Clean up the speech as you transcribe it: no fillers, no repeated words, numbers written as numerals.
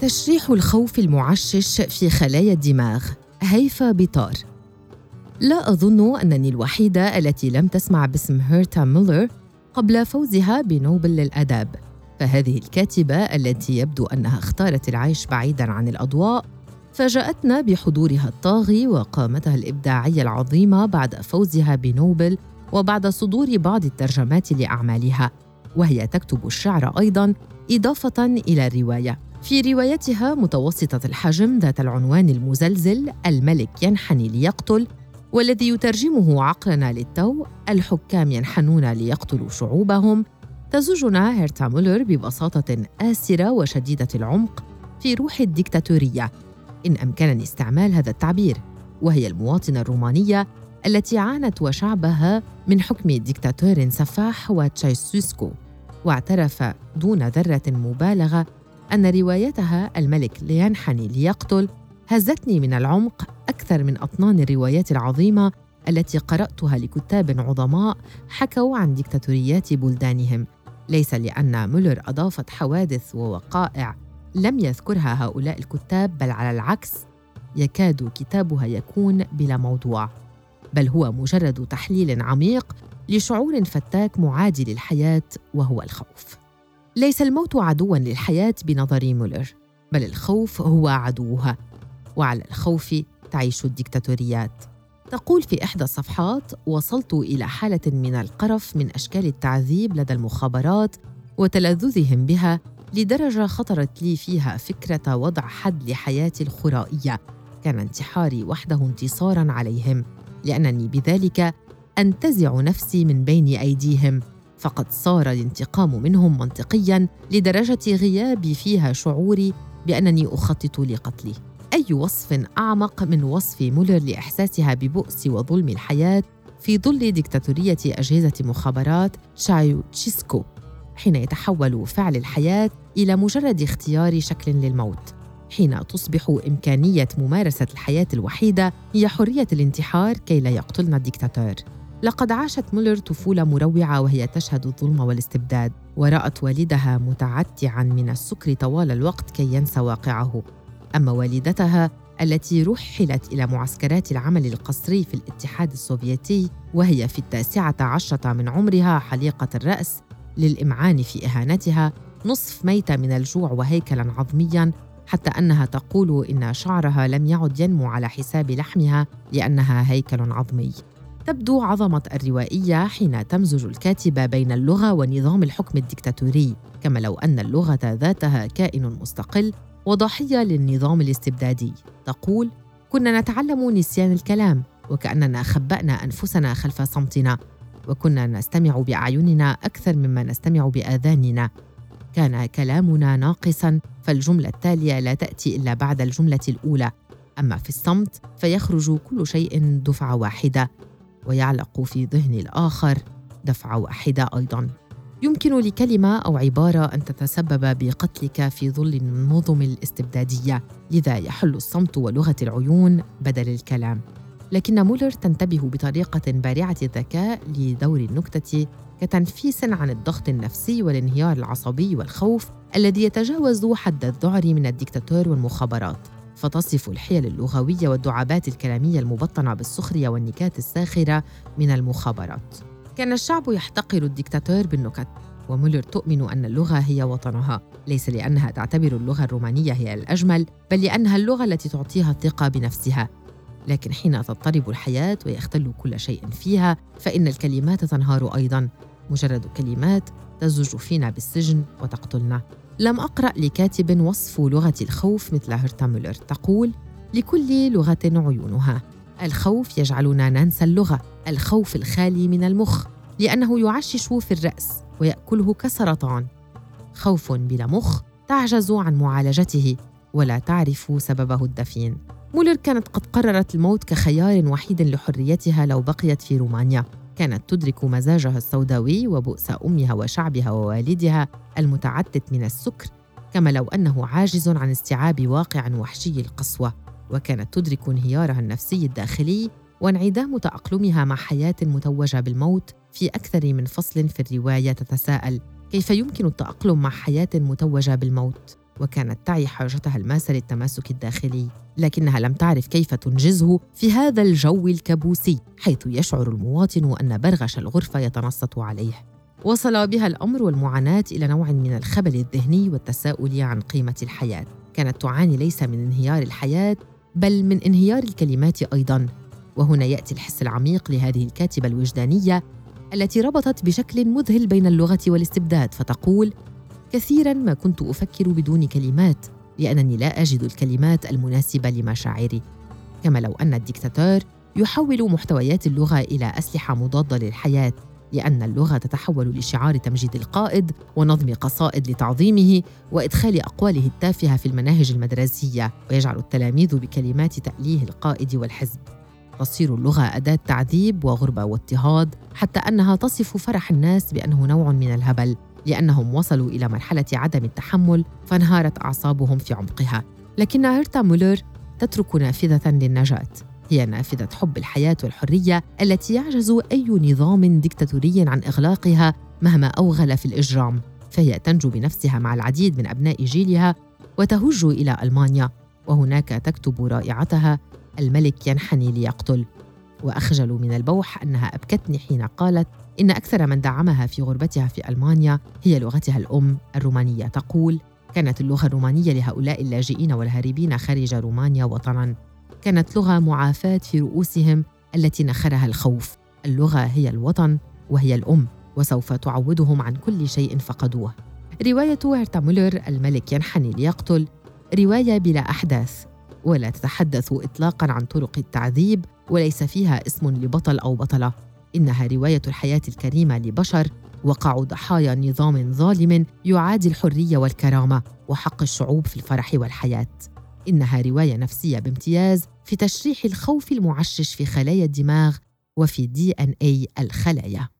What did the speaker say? تشريح الخوف المعشش في خلايا الدماغ. هيفا بطار. لا أظن أنني الوحيدة التي لم تسمع باسم هيرتا موللر قبل فوزها بنوبل للأداب، فهذه الكاتبة التي يبدو أنها اختارت العيش بعيداً عن الأضواء فاجأتنا بحضورها الطاغي وقامتها الإبداعية العظيمة بعد فوزها بنوبل وبعد صدور بعض الترجمات لأعمالها، وهي تكتب الشعر أيضاً إضافة إلى الرواية. في روايتها متوسطة الحجم ذات العنوان المزلزل الملك ينحني ليقتل، والذي يترجمه عقلنا للتو الحكام ينحنون ليقتلوا شعوبهم، تزجنا هيرتا موللر ببساطة آسرة وشديدة العمق في روح الديكتاتورية، إن أمكنني استعمال هذا التعبير، وهي المواطنة الرومانية التي عانت وشعبها من حكم ديكتاتور سفاح وتشاوشيسكو، واعترف دون ذرة مبالغة أن روايتها الملك ينحني ليقتل هزتني من العمق أكثر من أطنان الروايات العظيمة التي قرأتها لكتاب عظماء حكوا عن ديكتاتوريات بلدانهم، ليس لأن موللر أضافت حوادث ووقائع لم يذكرها هؤلاء الكتاب، بل على العكس، يكاد كتابها يكون بلا موضوع، بل هو مجرد تحليل عميق لشعور فتاك معادي للحياة وهو الخوف. ليس الموت عدواً للحياة بنظر موللر، بل الخوف هو عدوها، وعلى الخوف تعيش الديكتاتوريات. تقول في إحدى الصفحات: وصلت إلى حالة من القرف من أشكال التعذيب لدى المخابرات وتلذذهم بها، لدرجة خطرت لي فيها فكرة وضع حد لحياتي الخرائية. كان انتحاري وحده انتصاراً عليهم، لأنني بذلك أنتزع نفسي من بين أيديهم، فقد صار الانتقام منهم منطقياً لدرجة غياب فيها شعوري بأنني أخطط لقتلي. أي وصف أعمق من وصف موللر لإحساسها ببؤس وظلم الحياة في ظل ديكتاتورية أجهزة مخابرات تشاوشيسكو، حين يتحول فعل الحياة إلى مجرد اختيار شكل للموت، حين تصبح إمكانية ممارسة الحياة الوحيدة هي حرية الانتحار كي لا يقتلنا الديكتاتور. لقد عاشت موللر طفولة مروعة وهي تشهد الظلم والاستبداد، ورأت والدها متعتعاً من السكر طوال الوقت كي ينسى واقعه. أما والدتها التي رحلت إلى معسكرات العمل القسري في الاتحاد السوفيتي وهي في 19 من عمرها حليقة الرأس، للإمعان في إهانتها، نصف ميتة من الجوع وهيكلاً عظمياً، حتى أنها تقول إن شعرها لم يعد ينمو على حساب لحمها لأنها هيكل عظمي. تبدو عظمة الروائية حين تمزج الكاتبة بين اللغة ونظام الحكم الديكتاتوري، كما لو أن اللغة ذاتها كائن مستقل وضحية للنظام الاستبدادي. تقول: كنا نتعلم نسيان الكلام، وكأننا خبأنا أنفسنا خلف صمتنا، وكنا نستمع بأعيننا أكثر مما نستمع بآذاننا، كان كلامنا ناقصاً، فالجملة التالية لا تأتي إلا بعد الجملة الأولى، أما في الصمت فيخرج كل شيء دفعة واحدة ويعلق في ذهن الآخر دفعة واحدة أيضاً. يمكن لكلمة أو عبارة أن تتسبب بقتلك في ظل النظم الاستبدادية، لذا يحل الصمت ولغة العيون بدل الكلام. لكن موللر تنتبه بطريقة بارعة الذكاء لدور النكتة كتنفيس عن الضغط النفسي والانهيار العصبي والخوف الذي يتجاوز حد الذعر من الديكتاتور والمخابرات، فتصف الحيل اللغوية والدعابات الكلامية المبطنة بالسخرية والنكات الساخرة من المخابرات. كان الشعب يحتقر الديكتاتور بالنكت، وموللر تؤمن أن اللغة هي وطنها، ليس لأنها تعتبر اللغة الرومانية هي الأجمل، بل لأنها اللغة التي تعطيها الثقة بنفسها. لكن حين تضطرب الحياة ويختل كل شيء فيها، فإن الكلمات تنهار أيضاً، مجرد كلمات تزج فينا بالسجن وتقتلنا. لم أقرأ لكاتب وصف لغة الخوف مثل هيرتا موللر. تقول: لكل لغة عيونها. الخوف يجعلنا ننسى اللغة، الخوف الخالي من المخ، لأنه يعشش في الرأس ويأكله كسرطان. خوف بلا مخ تعجز عن معالجته ولا تعرف سببه الدفين. موللر كانت قد قررت الموت كخيار وحيد لحريتها لو بقيت في رومانيا. كانت تدرك مزاجها السوداوي وبؤس أمها وشعبها ووالدها المتعتت من السكر، كما لو أنه عاجز عن استيعاب واقع وحشي القسوة، وكانت تدرك انهيارها النفسي الداخلي وانعدام تأقلمها مع حياة متوجة بالموت. في أكثر من فصل في الرواية تتساءل: كيف يمكن التأقلم مع حياة متوجة بالموت؟ وكانت تعي حاجتها الماسة للتماسك الداخلي، لكنها لم تعرف كيف تنجزه في هذا الجو الكابوسي حيث يشعر المواطن أن برغش الغرفة يتنصت عليه. وصل بها الأمر والمعاناة إلى نوع من الخبل الذهني والتساؤل عن قيمة الحياة. كانت تعاني ليس من انهيار الحياة بل من انهيار الكلمات أيضاً، وهنا يأتي الحس العميق لهذه الكاتبة الوجدانية التي ربطت بشكل مذهل بين اللغة والاستبداد، فتقول: كثيراً ما كنت أفكر بدون كلمات لأنني لا أجد الكلمات المناسبة لمشاعري، كما لو أن الدكتاتور يحول محتويات اللغة إلى أسلحة مضادة للحياة، لأن اللغة تتحول لشعار تمجيد القائد ونظم قصائد لتعظيمه وإدخال أقواله التافهة في المناهج المدرسية، ويجعل التلاميذ بكلمات تأليه القائد والحزب. تصير اللغة أداة تعذيب وغربة واضطهاد، حتى أنها تصف فرح الناس بأنه نوع من الهبل، لأنهم وصلوا إلى مرحلة عدم التحمل فانهارت أعصابهم في عمقها. لكن هيرتا موللر تترك نافذة للنجاة، هي نافذة حب الحياة والحرية التي يعجز أي نظام ديكتاتوري عن إغلاقها مهما أوغل في الإجرام، فهي تنجو بنفسها مع العديد من أبناء جيلها وتهج إلى ألمانيا، وهناك تكتب رائعتها الملك ينحني ليقتل. وأخجل من البوح أنها أبكتني حين قالت إن أكثر من دعمها في غربتها في ألمانيا هي لغتها الأم الرومانية. تقول: كانت اللغة الرومانية لهؤلاء اللاجئين والهاربين خارج رومانيا وطناً، كانت لغة معافاة في رؤوسهم التي نخرها الخوف. اللغة هي الوطن وهي الأم، وسوف تعوضهم عن كل شيء فقدوه. رواية هيرتا موللر الملك ينحني ليقتل رواية بلا أحداث، ولا تتحدث إطلاقاً عن طرق التعذيب، وليس فيها اسم لبطل أو بطلة. إنها رواية الحياة الكريمة لبشر وقعوا ضحايا نظام ظالم يعادي الحرية والكرامة وحق الشعوب في الفرح والحياة. إنها رواية نفسية بامتياز في تشريح الخوف المعشش في خلايا الدماغ وفي DNA الخلايا.